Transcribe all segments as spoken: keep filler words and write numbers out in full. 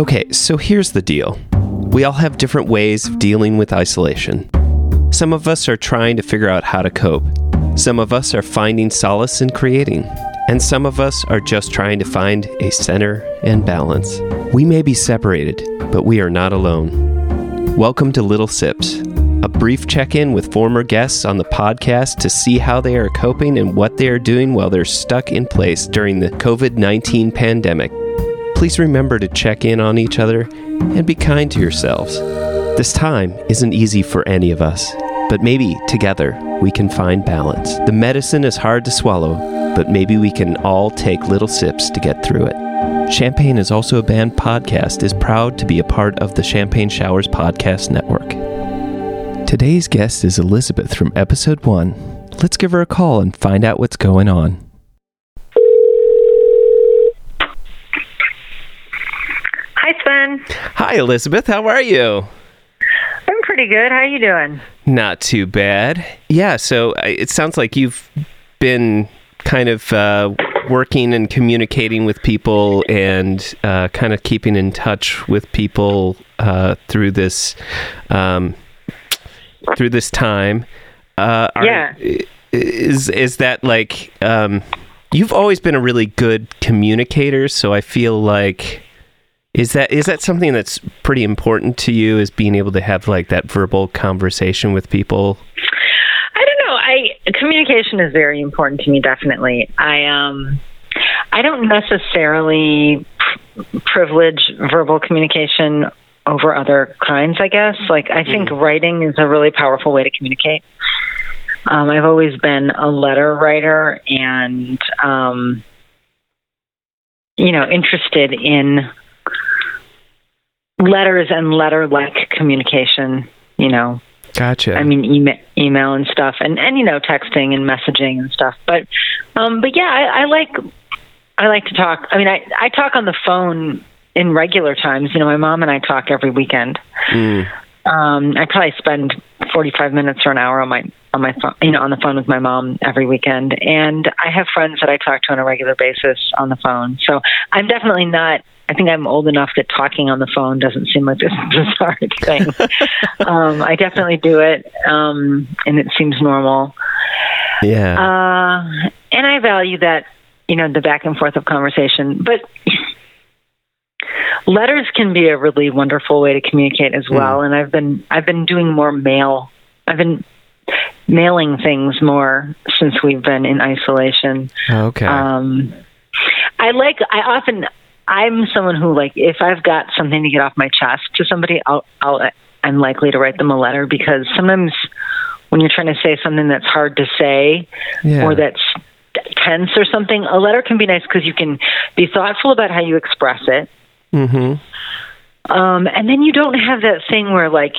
Okay, so here's the deal. We all have different ways of dealing with isolation. Some of us are trying to figure out how to cope. Some of us are finding solace in creating. And some of us are just trying to find a center and balance. We may be separated, but we are not alone. Welcome to Little Sips, a brief check-in with former guests on the podcast to see how they are coping and what they are doing while they're stuck in place during the covid nineteen pandemic. Please remember to check in on each other and be kind to yourselves. This time isn't easy for any of us, but maybe together we can find balance. The medicine is hard to swallow, but maybe we can all take little sips to get through it. Champagne is also a band podcast, is proud to be a part of the Champagne Showers Podcast Network. Today's guest is Elizabeth from episode one. Let's give her a call and find out what's going on. Hi, Sven. Hi, Elizabeth. How are you? I'm pretty good. How are you doing? Not too bad. Yeah, so it sounds like you've been kind of uh, working and communicating with people and uh, kind of keeping in touch with people uh, through this um, through this time. Uh, are, yeah. Is, is that like... Um, you've always been a really good communicator, so I feel like... Is that is that something that's pretty important to you, is being able to have like that verbal conversation with people? I don't know. I communication is very important to me, definitely. I um I don't necessarily p- privilege verbal communication over other kinds, I guess. Like I think mm. writing is a really powerful way to communicate. Um, I've always been a letter writer and um, you know, interested in letters and letter-like communication, you know. Gotcha. I mean, email, email and stuff, and, and you know, texting and messaging and stuff. But, um, but yeah, I, I like, I like to talk. I mean, I, I talk on the phone in regular times. You know, my mom and I talk every weekend. Mm. Um, I probably spend forty-five minutes or an hour on my on my phone, you know, on the phone with my mom every weekend. And I have friends that I talk to on a regular basis on the phone. So I'm definitely not. I think I'm old enough that talking on the phone doesn't seem like this bizarre thing. um, I definitely do it, um, and it seems normal. Yeah. Uh, and I value that, you know, the back and forth of conversation. But letters can be a really wonderful way to communicate as well. Mm. And I've been I've been doing more mail. I've been mailing things more since we've been in isolation. Okay. Um, I like. I often. I'm someone who, like, if I've got something to get off my chest to somebody, I'll, I'll, I'm likely to write them a letter, because sometimes when you're trying to say something that's hard to say yeah. or that's tense or something, a letter can be nice because you can be thoughtful about how you express it. Mm-hmm. Um, and then you don't have that thing where, like,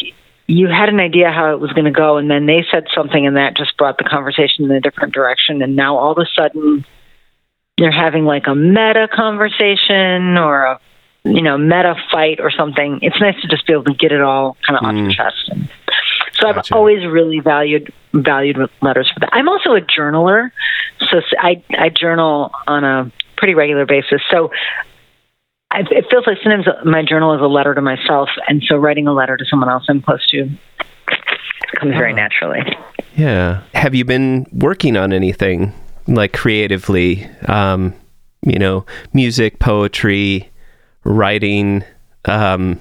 you had an idea how it was going to go, and then they said something, and that just brought the conversation in a different direction, and now all of a sudden... you're having like a meta conversation or a, you know, meta fight or something. It's nice to just be able to get it all kind of mm. off your chest. So gotcha. I've always really valued valued letters for that. I'm also a journaler, so I I journal on a pretty regular basis. So I, it feels like sometimes my journal is a letter to myself, and so writing a letter to someone else I'm close to comes oh. very naturally. Yeah. Have you been working on anything? Like creatively, um, you know, music, poetry, writing, um,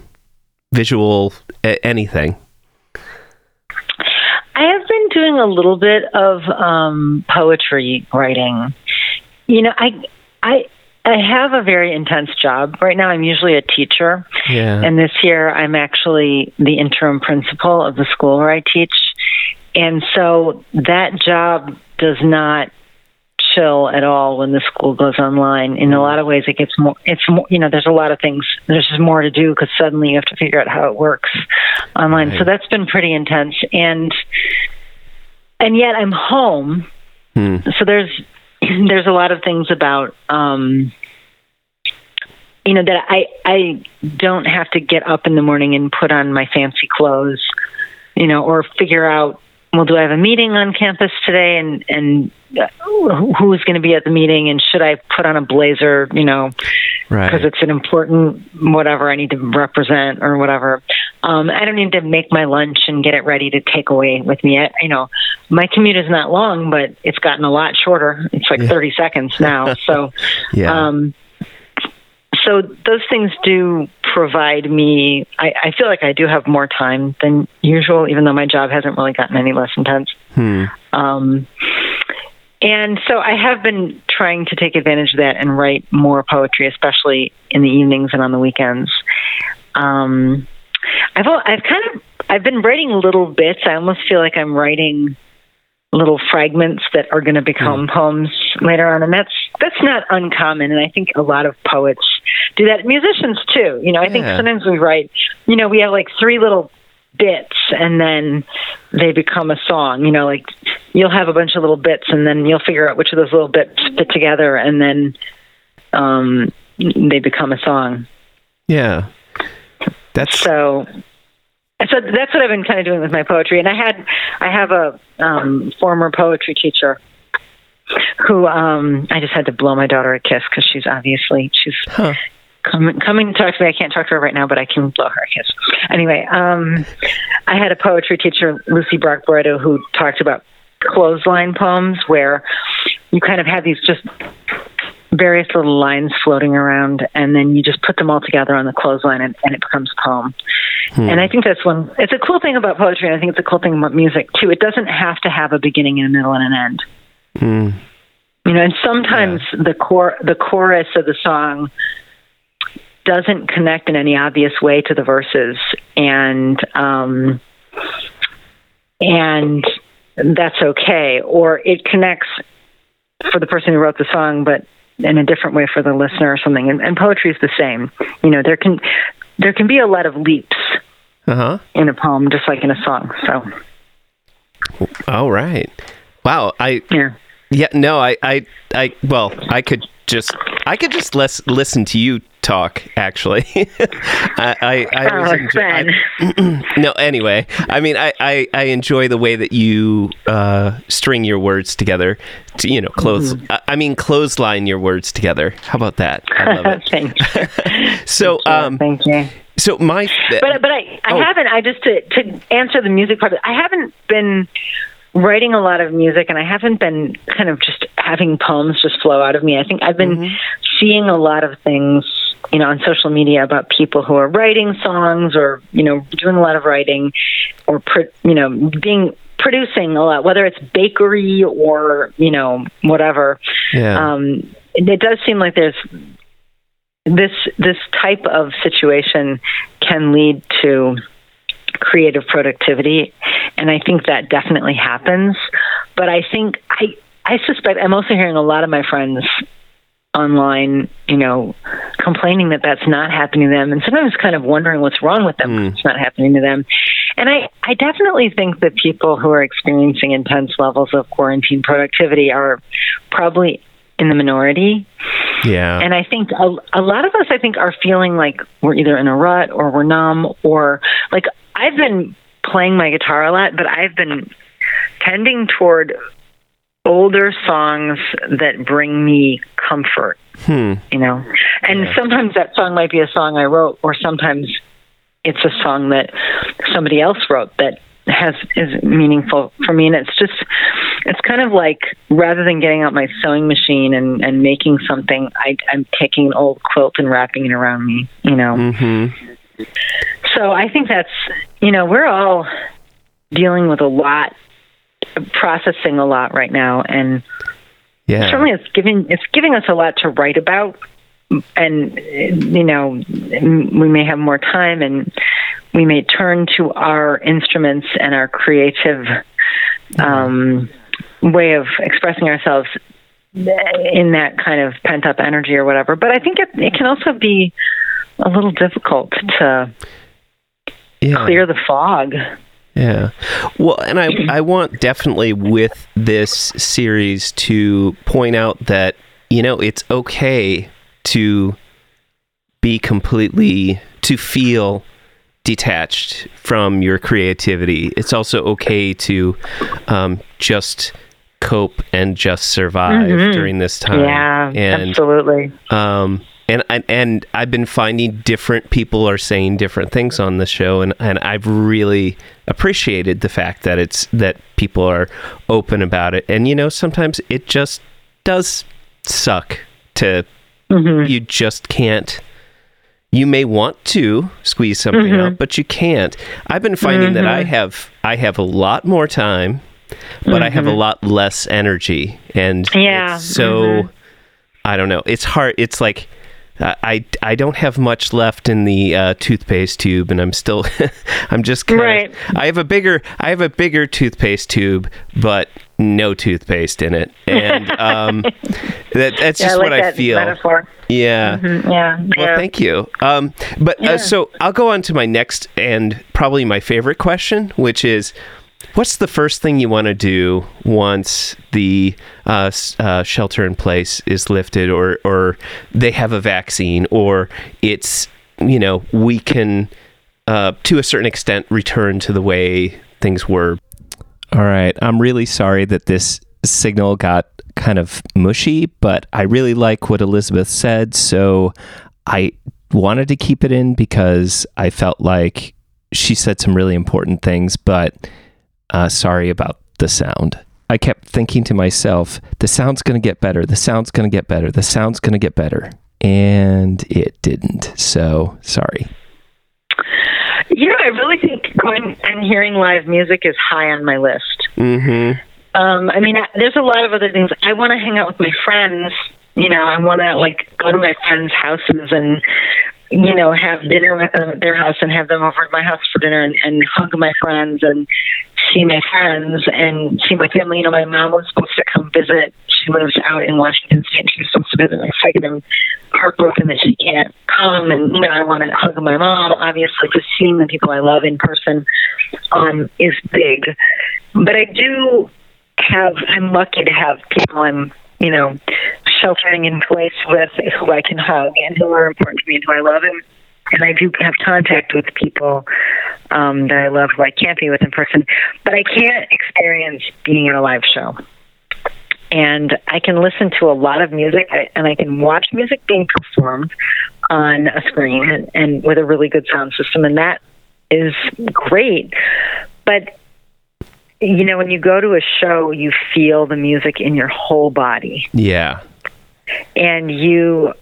visual, a- anything. I have been doing a little bit of um, poetry writing. You know, I, I, I have a very intense job right now. I'm usually a teacher, yeah. and this year I'm actually the interim principal of the school where I teach, and so that job does not chill at all when the school goes online. In a lot of ways, it gets more, it's more, you know, there's a lot of things, there's just more to do because suddenly you have to figure out how it works online. Right. So that's been pretty intense. And, and yet I'm home. Hmm. So there's, there's a lot of things about, um, you know, that I, I don't have to get up in the morning and put on my fancy clothes, you know, or figure out well, do I have a meeting on campus today, and and who is going to be at the meeting, and should I put on a blazer, you know, right, because it's an important whatever I need to represent or whatever. Um, I don't need to make my lunch and get it ready to take away with me. I, you know, my commute is not long, but it's gotten a lot shorter. It's like yeah. thirty seconds now. So, yeah. um, so those things do provide me, I, I feel like I do have more time than usual, even though my job hasn't really gotten any less intense. Hmm. Um, and so I have been trying to take advantage of that and write more poetry, especially in the evenings and on the weekends. Um, I've I've kind of I've been writing little bits. I almost feel like I'm writing little fragments that are going to become mm. poems later on, and that's that's not uncommon. And I think a lot of poets do that. Musicians too. You know, I yeah. think sometimes we write. You know, we have like three little bits, and then they become a song. You know, like you'll have a bunch of little bits, and then you'll figure out which of those little bits fit together, and then um, they become a song. Yeah. That's so. So that's what I've been kind of doing with my poetry, and I had I have a um, former poetry teacher who um, I just had to blow my daughter a kiss because she's obviously she's huh. coming coming to talk to me. I can't talk to her right now, but I can blow her a kiss. Anyway, um, I had a poetry teacher, Lucy Brock Barreto, who talked about clothesline poems, where you kind of have these just various little lines floating around, and then you just put them all together on the clothesline, and, and it becomes a poem. Hmm. And I think that's one, it's a cool thing about poetry, and I think it's a cool thing about music too. It doesn't have to have a beginning and a middle and an end. Hmm. You know, and sometimes yeah. the cor- the chorus of the song doesn't connect in any obvious way to the verses, and um, and that's okay. Or it connects for the person who wrote the song, but in a different way for the listener or something. And, and poetry is the same. You know, there can there can be a lot of leaps uh-huh. in a poem, just like in a song. So, all right, wow, I yeah, yeah no, I, I, I well, I could just I could just less listen to you talk. Actually, I, I, I, oh, was enjoy- I no. Anyway, I mean, I, I, I enjoy the way that you uh, string your words together. To, you know, close. Mm-hmm. I, I mean, clothesline your words together. How about that? I love it. Thank you. So, thank you. Um, thank you. So my, th- but but I, I oh. haven't. I just to, to answer the music part. I haven't been writing a lot of music, and I haven't been kind of just having poems just flow out of me. I think I've been mm-hmm. seeing a lot of things, you know, on social media about people who are writing songs or, you know, doing a lot of writing or, pr- you know, being producing a lot, whether it's bakery or, you know, whatever. Yeah. Um, it does seem like there's this, this type of situation can lead to creative productivity. And I think that definitely happens. But I think I, I suspect I'm also hearing a lot of my friends online, you know, complaining that that's not happening to them, and sometimes kind of wondering what's wrong with them. Mm. It's not happening to them. And I, I definitely think that people who are experiencing intense levels of quarantine productivity are probably in the minority. Yeah. And I think a, a lot of us, I think, are feeling like we're either in a rut or we're numb, or like I've been playing my guitar a lot, but I've been tending toward older songs that bring me comfort, hmm. you know, and yeah. sometimes that song might be a song I wrote, or sometimes it's a song that somebody else wrote that has is meaningful for me. And it's just, it's kind of like, rather than getting out my sewing machine and, and making something, I, I'm taking an old quilt and wrapping it around me, you know? Mm-hmm. So I think that's, you know, we're all dealing with a lot, processing a lot right now, and yeah. certainly it's giving it's giving us a lot to write about, and you know, we may have more time, and we may turn to our instruments and our creative um, mm. way of expressing ourselves in that kind of pent up energy or whatever. But I think it, it can also be a little difficult to yeah. clear the fog. Yeah. Well, and I, I want definitely with this series to point out that, you know, it's okay to be completely, to feel detached from your creativity. It's also okay to um, just cope and just survive mm-hmm. during this time. Yeah, and, absolutely. Um, and, and and I've been finding different people are saying different things on the show, and, and I've really appreciated the fact that it's that people are open about it. And you know, sometimes it just does suck to mm-hmm. you just can't. You may want to squeeze something mm-hmm. out, but you can't. I've been finding mm-hmm. that I have I have a lot more time, but mm-hmm. I have a lot less energy, and yeah. it's so mm-hmm. I don't know. It's hard. It's like uh, I I don't have much left in the uh, toothpaste tube, and I'm still I'm just kind right. of. I have a bigger I have a bigger toothpaste tube, but no toothpaste in it, and um, that, that's yeah, just I like what that I feel. Metaphor. Yeah. Mm-hmm. Yeah. Well, yeah. Thank you. Um, but yeah. uh, so I'll go on to my next and probably my favorite question, which is, what's the first thing you want to do once the uh, uh, shelter in place is lifted, or or they have a vaccine, or it's, you know, we can uh, to a certain extent return to the way things were? All right. I'm really sorry that this signal got kind of mushy, but I really like what Elizabeth said, so I wanted to keep it in because I felt like she said some really important things, but uh, sorry about the sound. I kept thinking to myself, the sound's going to get better, the sound's going to get better, the sound's going to get better, and it didn't, so sorry. You know, I really think going and hearing live music is high on my list. Mm-hmm. Um, I mean, I, there's a lot of other things. I want to hang out with my friends. You know, I want to, like, go to my friends' houses and, you know, have dinner at uh, their house and have them over at my house for dinner and, and hug my friends and see my friends and see my family. You know, my mom was supposed to come visit. She lives out in Washington State. She was supposed to visit my second and heartbroken that she can't come. And, you know, I want to hug my mom. Obviously, just seeing the people I love in person um, is big. But I do... Have I'm lucky to have people I'm, you know, sheltering in place with who I can hug and who are important to me and who I love. And, and I do have contact with people um, that I love who I can't be with in person. But I can't experience being at a live show. And I can listen to a lot of music, and I can watch music being performed on a screen and, and with a really good sound system. And that is great. But you know, when you go to a show, you feel the music in your whole body. Yeah. And you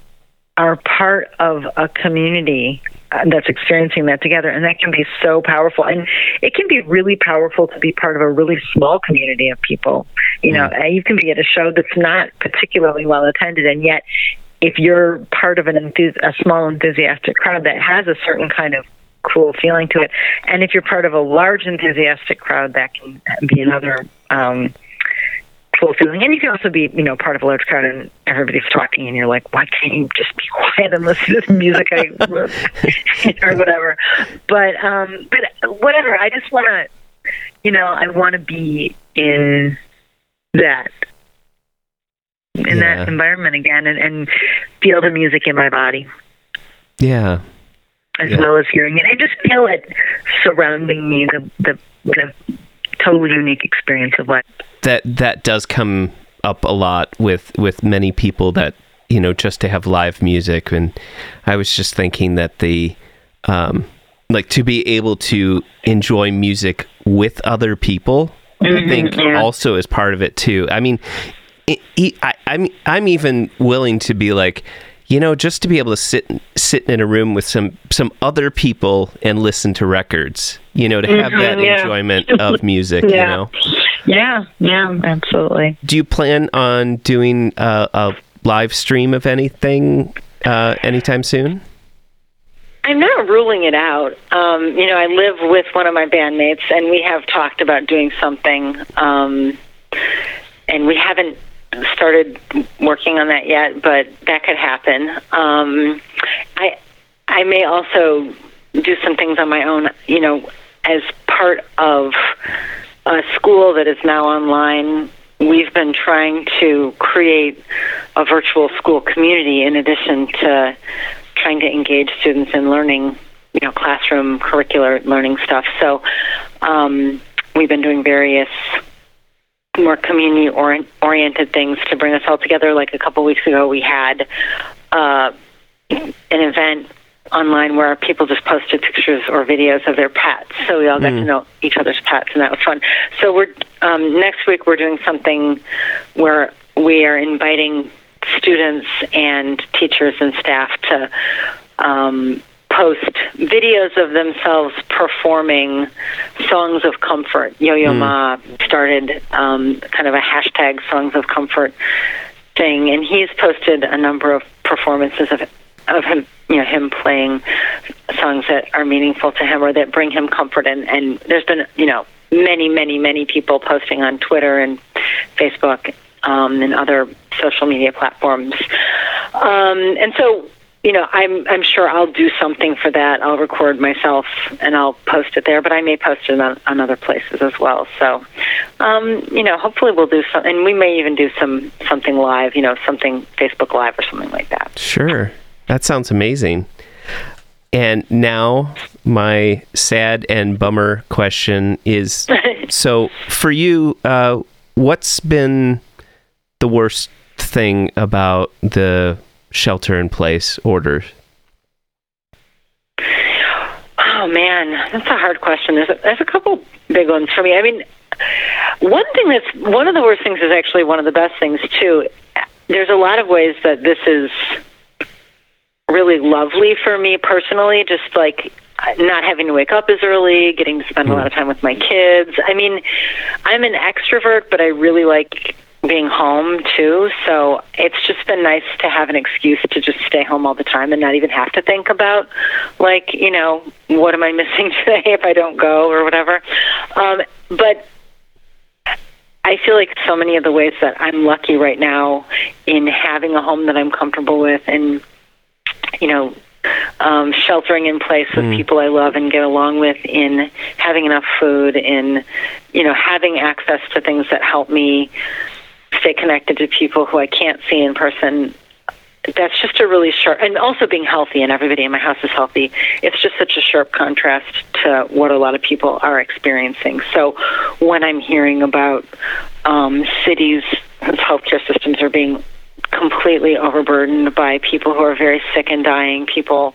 are part of a community that's experiencing that together, and that can be so powerful. And it can be really powerful to be part of a really small community of people. You know, mm. you can be at a show that's not particularly well attended, and yet if you're part of an enthus- a small enthusiastic crowd that has a certain kind of cool feeling to it, and if you're part of a large enthusiastic crowd, that can be another um cool feeling. And you can also be, you know, part of a large crowd and everybody's talking and you're like, why can't you just be quiet and listen to the music I or whatever. But um but whatever, I just want to, you know, I want to be in that in yeah. that environment again, and, and feel the music in my body. Yeah. As yeah. well as hearing it. I just feel it surrounding me, the, the the totally unique experience of life. That that does come up a lot with, with many people that, you know, just to have live music. And I was just thinking that the, um, like, to be able to enjoy music with other people, mm-hmm, I think yeah. also is part of it, too. I mean, it, it, I, I'm, I'm even willing to be like, you know, just to be able to sit sit in a room with some, some other people and listen to records, you know, to have mm-hmm, that yeah. enjoyment of music, yeah. you know? Yeah, yeah, absolutely. Do you plan on doing uh, a live stream of anything uh, anytime soon? I'm not ruling it out. Um, you know, I live with one of my bandmates, and we have talked about doing something, um, and we haven't started working on that yet, but that could happen. Um, I I may also do some things on my own, you know, as part of a school that is now online. We've been trying to create a virtual school community in addition to trying to engage students in learning you know, classroom curricular learning stuff. So um, we've been doing various more community-oriented things to bring us all together. Like a couple weeks ago, we had uh, an event online where people just posted pictures or videos of their pets. So we all got mm. to know each other's pets, and that was fun. So we're um, next week we're doing something where we are inviting students and teachers and staff to um, post videos of themselves performing songs of comfort. Yo-Yo mm. Ma started um, kind of a hashtag songs of comfort thing, and he's posted a number of performances of of him, you know, him playing songs that are meaningful to him or that bring him comfort. And, and there's been, you know, many, many, many people posting on Twitter and Facebook um, and other social media platforms. Um, and so, you know, I'm I'm sure I'll do something for that. I'll record myself and I'll post it there, but I may post it on, on other places as well. So, um, you know, hopefully we'll do something, and we may even do some something live, you know, something Facebook Live or something like that. Sure. That sounds amazing. And now my sad and bummer question is, so for you, uh, what's been the worst thing about the shelter-in-place orders? Oh, man, that's a hard question. There's a, there's a couple big ones for me. I mean, one thing that's one of the worst things is actually one of the best things, too. There's a lot of ways that this is really lovely for me personally, just like not having to wake up as early, getting to spend a lot of time with my kids. I mean, I'm an extrovert, but I really like being home too. So it's just been nice to have an excuse to just stay home all the time and not even have to think about, like, you know, what am I missing today if I don't go or whatever. Um, but I feel like so many of the ways that I'm lucky right now in having a home that I'm comfortable with and, you know, um, sheltering in place with mm. people I love and get along with, in having enough food, in, you know, having access to things that help me stay connected to people who I can't see in person. That's just a really sharp, and also being healthy, and everybody in my house is healthy. It's just such a sharp contrast to what a lot of people are experiencing. So when I'm hearing about um, cities whose healthcare systems are being completely overburdened by people who are very sick and dying, people,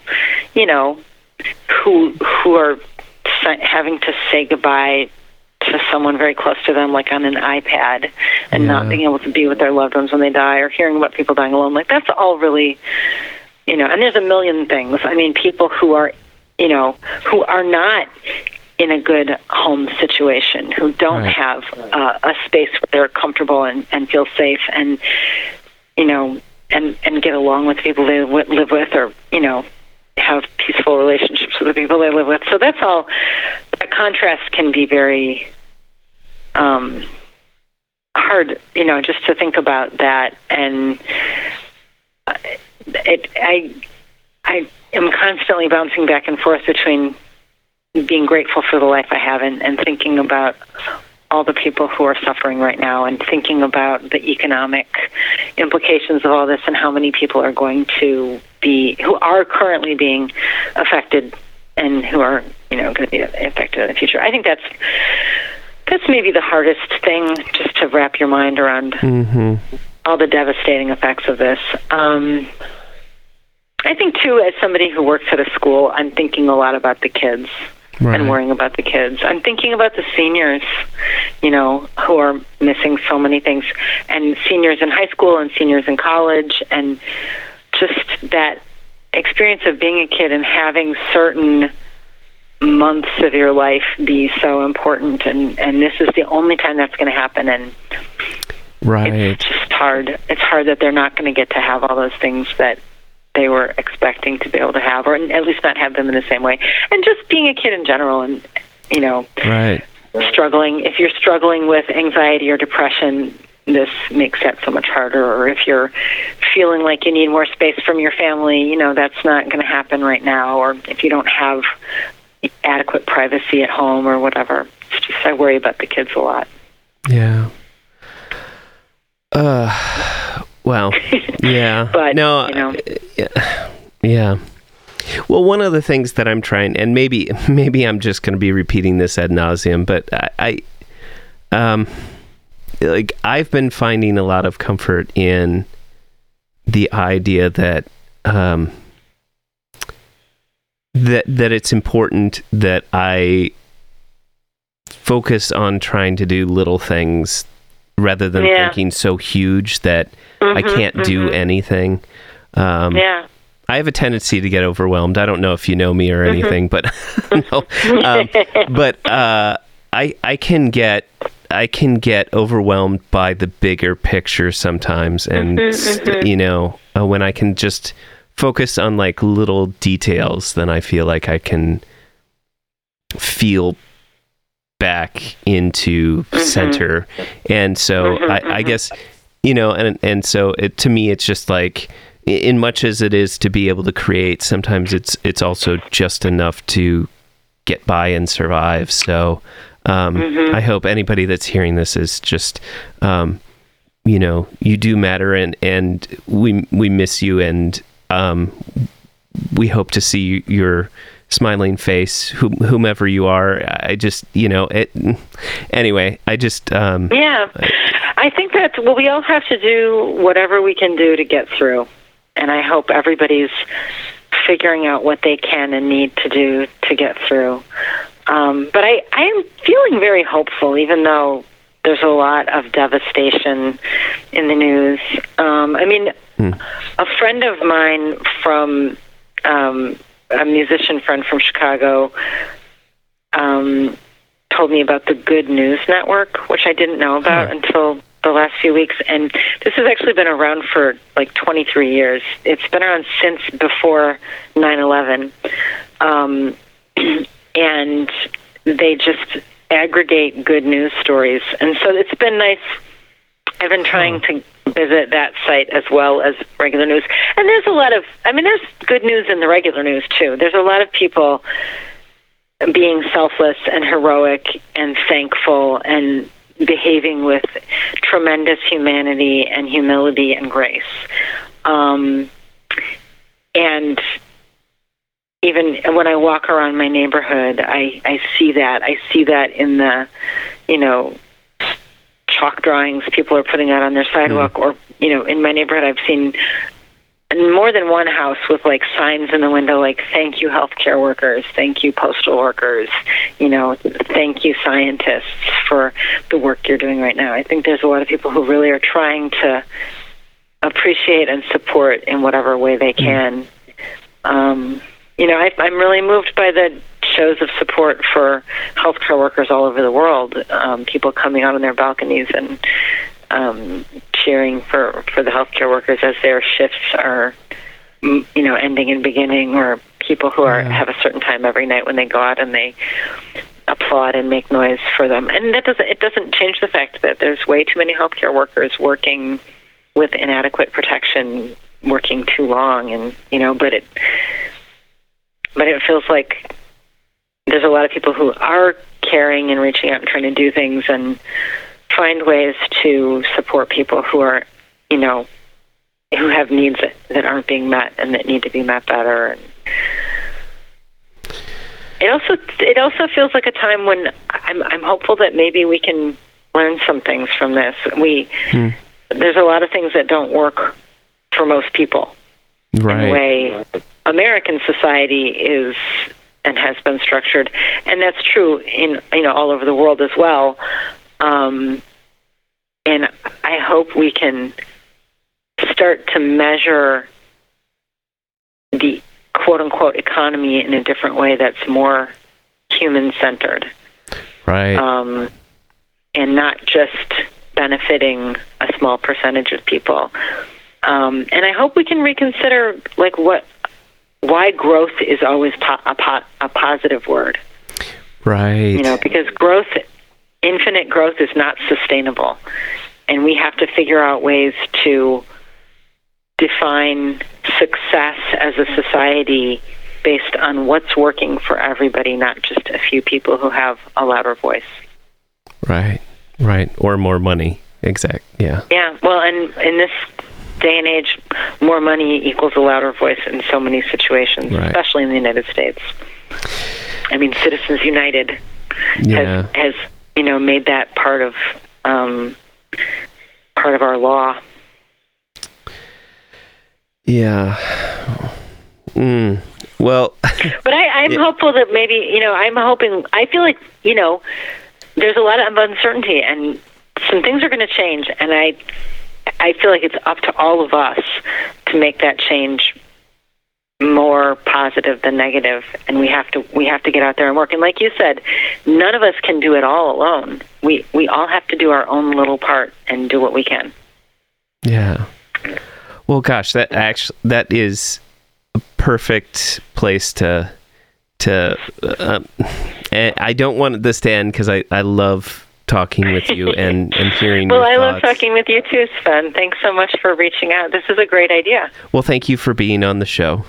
you know, who who are having to say goodbye to someone very close to them, like on an iPad, and yeah. not being able to be with their loved ones when they die, or hearing about people dying alone. Like, that's all really, you know, and there's a million things. I mean, people who are, you know, who are not in a good home situation, who don't right. have uh, a space where they're comfortable and, and feel safe and, you know, and, and get along with people they live with, or, you know, have peaceful relationships with the people they live with. So that's all. The contrast can be very um, hard, you know, just to think about that. And it, I, I am constantly bouncing back and forth between being grateful for the life I have and, and thinking about all the people who are suffering right now, and thinking about the economic implications of all this and how many people are going to be, who are currently being affected and who are, you know, going to be affected in the future. I think that's that's maybe the hardest thing, just to wrap your mind around mm-hmm. all the devastating effects of this. Um, I think, too, as somebody who works at a school, I'm thinking a lot about the kids. Right. And worrying about the kids. I'm thinking about the seniors, you know, who are missing so many things, and seniors in high school and seniors in college, and just that experience of being a kid and having certain months of your life be so important, and, and this is the only time that's going to happen, and right. it's just hard. It's hard that they're not going to get to have all those things that they were expecting to be able to have, or at least not have them in the same way. And just being a kid in general, and, you know, right. struggling. If you're struggling with anxiety or depression, this makes that so much harder. Or if you're feeling like you need more space from your family, you know, that's not going to happen right now. Or if you don't have adequate privacy at home or whatever. It's just, I worry about the kids a lot. Yeah. Uh... Wow. Yeah. But, no, you know. Yeah. Well, one of the things that I'm trying, and maybe maybe I'm just going to be repeating this ad nauseum, but I, I, um, like I've been finding a lot of comfort in the idea that um, that that it's important that I focus on trying to do little things rather than yeah. thinking so huge that mm-hmm, I can't mm-hmm. do anything. Um, yeah. I have a tendency to get overwhelmed. I don't know if you know me or anything, mm-hmm. but no. Um, but uh, I I can get I can get overwhelmed by the bigger picture sometimes, and mm-hmm. you know uh, when I can just focus on like little details, then I feel like I can feel back into mm-hmm. center, and so mm-hmm. I, I guess you know, and and so it, to me, it's just like. In much as it is to be able to create, sometimes it's it's also just enough to get by and survive. So um, mm-hmm. I hope anybody that's hearing this is just, um, you know, you do matter, and, and we we miss you, and um, we hope to see your smiling face, whomever you are. I just, you know, it. Anyway, I just. Um, yeah, I think that well, we all have to do whatever we can do to get through. And I hope everybody's figuring out what they can and need to do to get through. Um, but I, I am feeling very hopeful, even though there's a lot of devastation in the news. Um, I mean, mm. a friend of mine from, um, a musician friend from Chicago, um, told me about the Good News Network, which I didn't know about right. until... the last few weeks, and this has actually been around for like twenty-three years. It's been around since before nine eleven, um, and they just aggregate good news stories. And so it's been nice. I've been trying to visit that site as well as regular news. And there's a lot of, I mean, there's good news in the regular news too. There's a lot of people being selfless and heroic and thankful and behaving with tremendous humanity and humility and grace. Um, and even when I walk around my neighborhood, I, I see that. I see that in the, you know, chalk drawings people are putting out on their sidewalk, mm. or, you know, in my neighborhood I've seen more than one house with, like, signs in the window, like, thank you, healthcare workers, thank you, postal workers, you know, thank you, scientists, for the work you're doing right now. I think there's a lot of people who really are trying to appreciate and support in whatever way they can. Um, you know, I, I'm really moved by the shows of support for healthcare workers all over the world, um, people coming out on their balconies and Um, cheering for, for the healthcare workers as their shifts are, you know, ending and beginning, or people who are yeah. have a certain time every night when they go out and they applaud and make noise for them. And that doesn't it doesn't change the fact that there's way too many healthcare workers working with inadequate protection, working too long, and you know, but it but it feels like there's a lot of people who are caring and reaching out and trying to do things and find ways to support people who are, you know, who have needs that, that aren't being met and that need to be met better. And it also it also feels like a time when I'm I'm hopeful that maybe we can learn some things from this. We hmm. there's a lot of things that don't work for most people. Right. In the way American society is and has been structured, and that's true in you know all over the world as well. Um, and I hope we can start to measure the quote-unquote economy in a different way that's more human-centered. Right. Um, and not just benefiting a small percentage of people. Um, and I hope we can reconsider like what, why growth is always po- a, po- a positive word. Right. You know, because growth... Infinite growth is not sustainable, and we have to figure out ways to define success as a society based on what's working for everybody, not just a few people who have a louder voice. Right, right, or more money. Exact, yeah. Yeah, well, and in this day and age, more money equals a louder voice in so many situations, right. especially in the United States. I mean, Citizens United yeah. has, has, you know, made that part of um, part of our law. Yeah. Mm. Well, but I, I'm it, hopeful that maybe, you know, I'm hoping, I feel like, you know, there's a lot of uncertainty and some things are going to change. And I, I feel like it's up to all of us to make that change more positive than negative, and we have to we have to get out there and work. And like you said, none of us can do it all alone. We we all have to do our own little part and do what we can. Yeah. Well, gosh, that actually that is a perfect place to to. Um, and I don't want this to end because I I love talking with you and, and hearing well, your thoughts. Well, I love talking with you too, Sven. Thanks so much for reaching out. This is a great idea. Well, thank you for being on the show.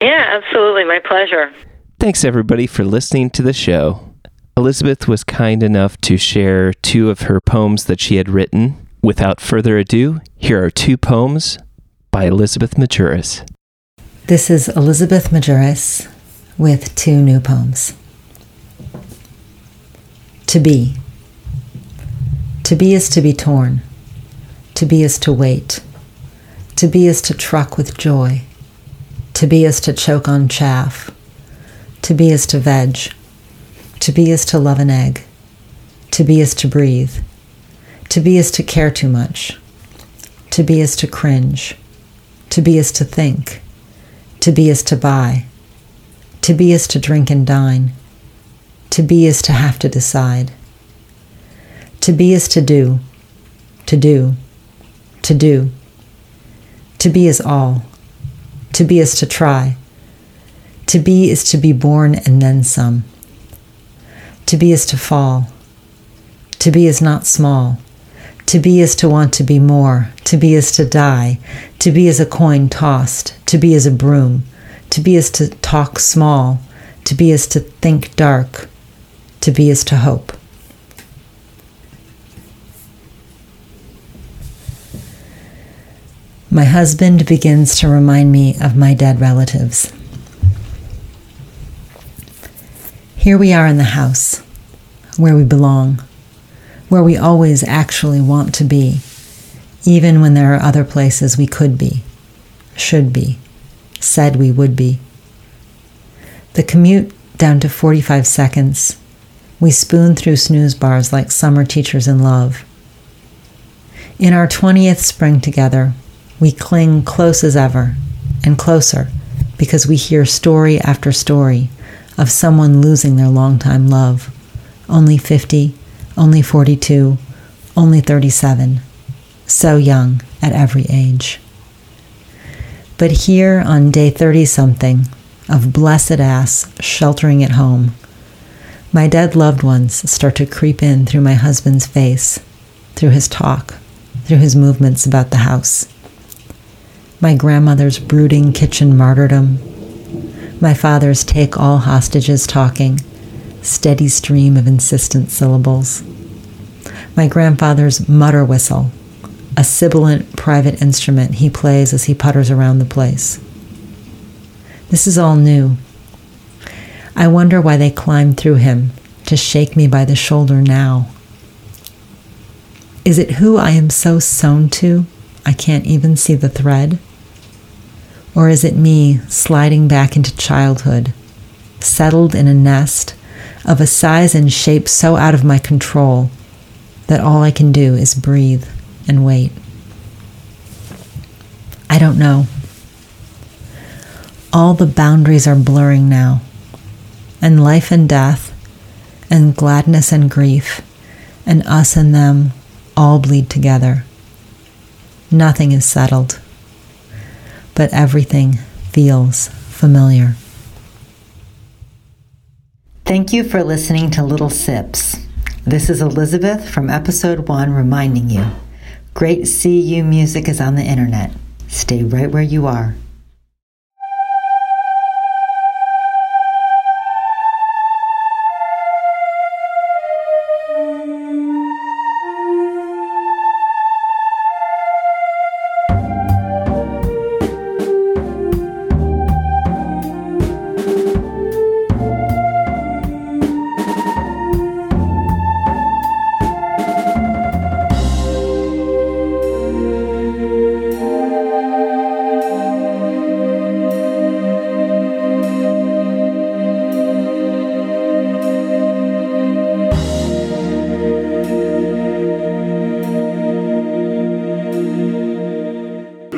Yeah, absolutely. My pleasure. Thanks, everybody, for listening to the show. Elizabeth was kind enough to share two of her poems that she had written. Without further ado, here are two poems by Elizabeth Majuris. This is Elizabeth Majuris with two new poems. To be. To be is to be torn. To be is to wait. To be is to truck with joy. To be is to choke on chaff. To be is to veg. To be is to love an egg. To be is to breathe. To be is to care too much. To be is to cringe. To be is to think. To be is to buy. To be is to drink and dine. To be is to have to decide. To be is to do. To do. To do. To be is all. To be is to try. To be is to be born and then some. To be is to fall. To be is not small. To be is to want to be more. To be is to die. To be is a coin tossed. To be is a broom. To be is to talk small. To be is to think dark. To be is to hope. My husband begins to remind me of my dead relatives. Here we are in the house, where we belong, where we always actually want to be, even when there are other places we could be, should be, said we would be. The commute down to forty-five seconds. We spoon through snooze bars like summer teachers in love. In our twentieth spring together, we cling close as ever, and closer, because we hear story after story of someone losing their longtime love. Only fifty, only forty-two, only thirty-seven. So young at every age. But here on day thirty-something of blessed ass sheltering at home, my dead loved ones start to creep in through my husband's face, through his talk, through his movements about the house. My grandmother's brooding kitchen martyrdom, my father's take all hostages talking, steady stream of insistent syllables, my grandfather's mutter whistle, a sibilant private instrument he plays as he putters around the place. This is all new. I wonder why they climbed through him to shake me by the shoulder now. Is it who I am so sewn to I can't even see the thread? Or is it me sliding back into childhood, settled in a nest of a size and shape so out of my control that all I can do is breathe and wait? I don't know. All the boundaries are blurring now, and life and death, and gladness and grief, and us and them all bleed together. Nothing is settled, but everything feels familiar. Thank you for listening to Little Sips. This is Elizabeth from episode one reminding you, great C U music is on the internet. Stay right where you are.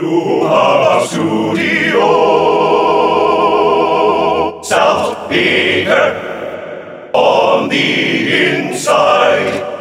Lumabang Studio South Beaker on the inside.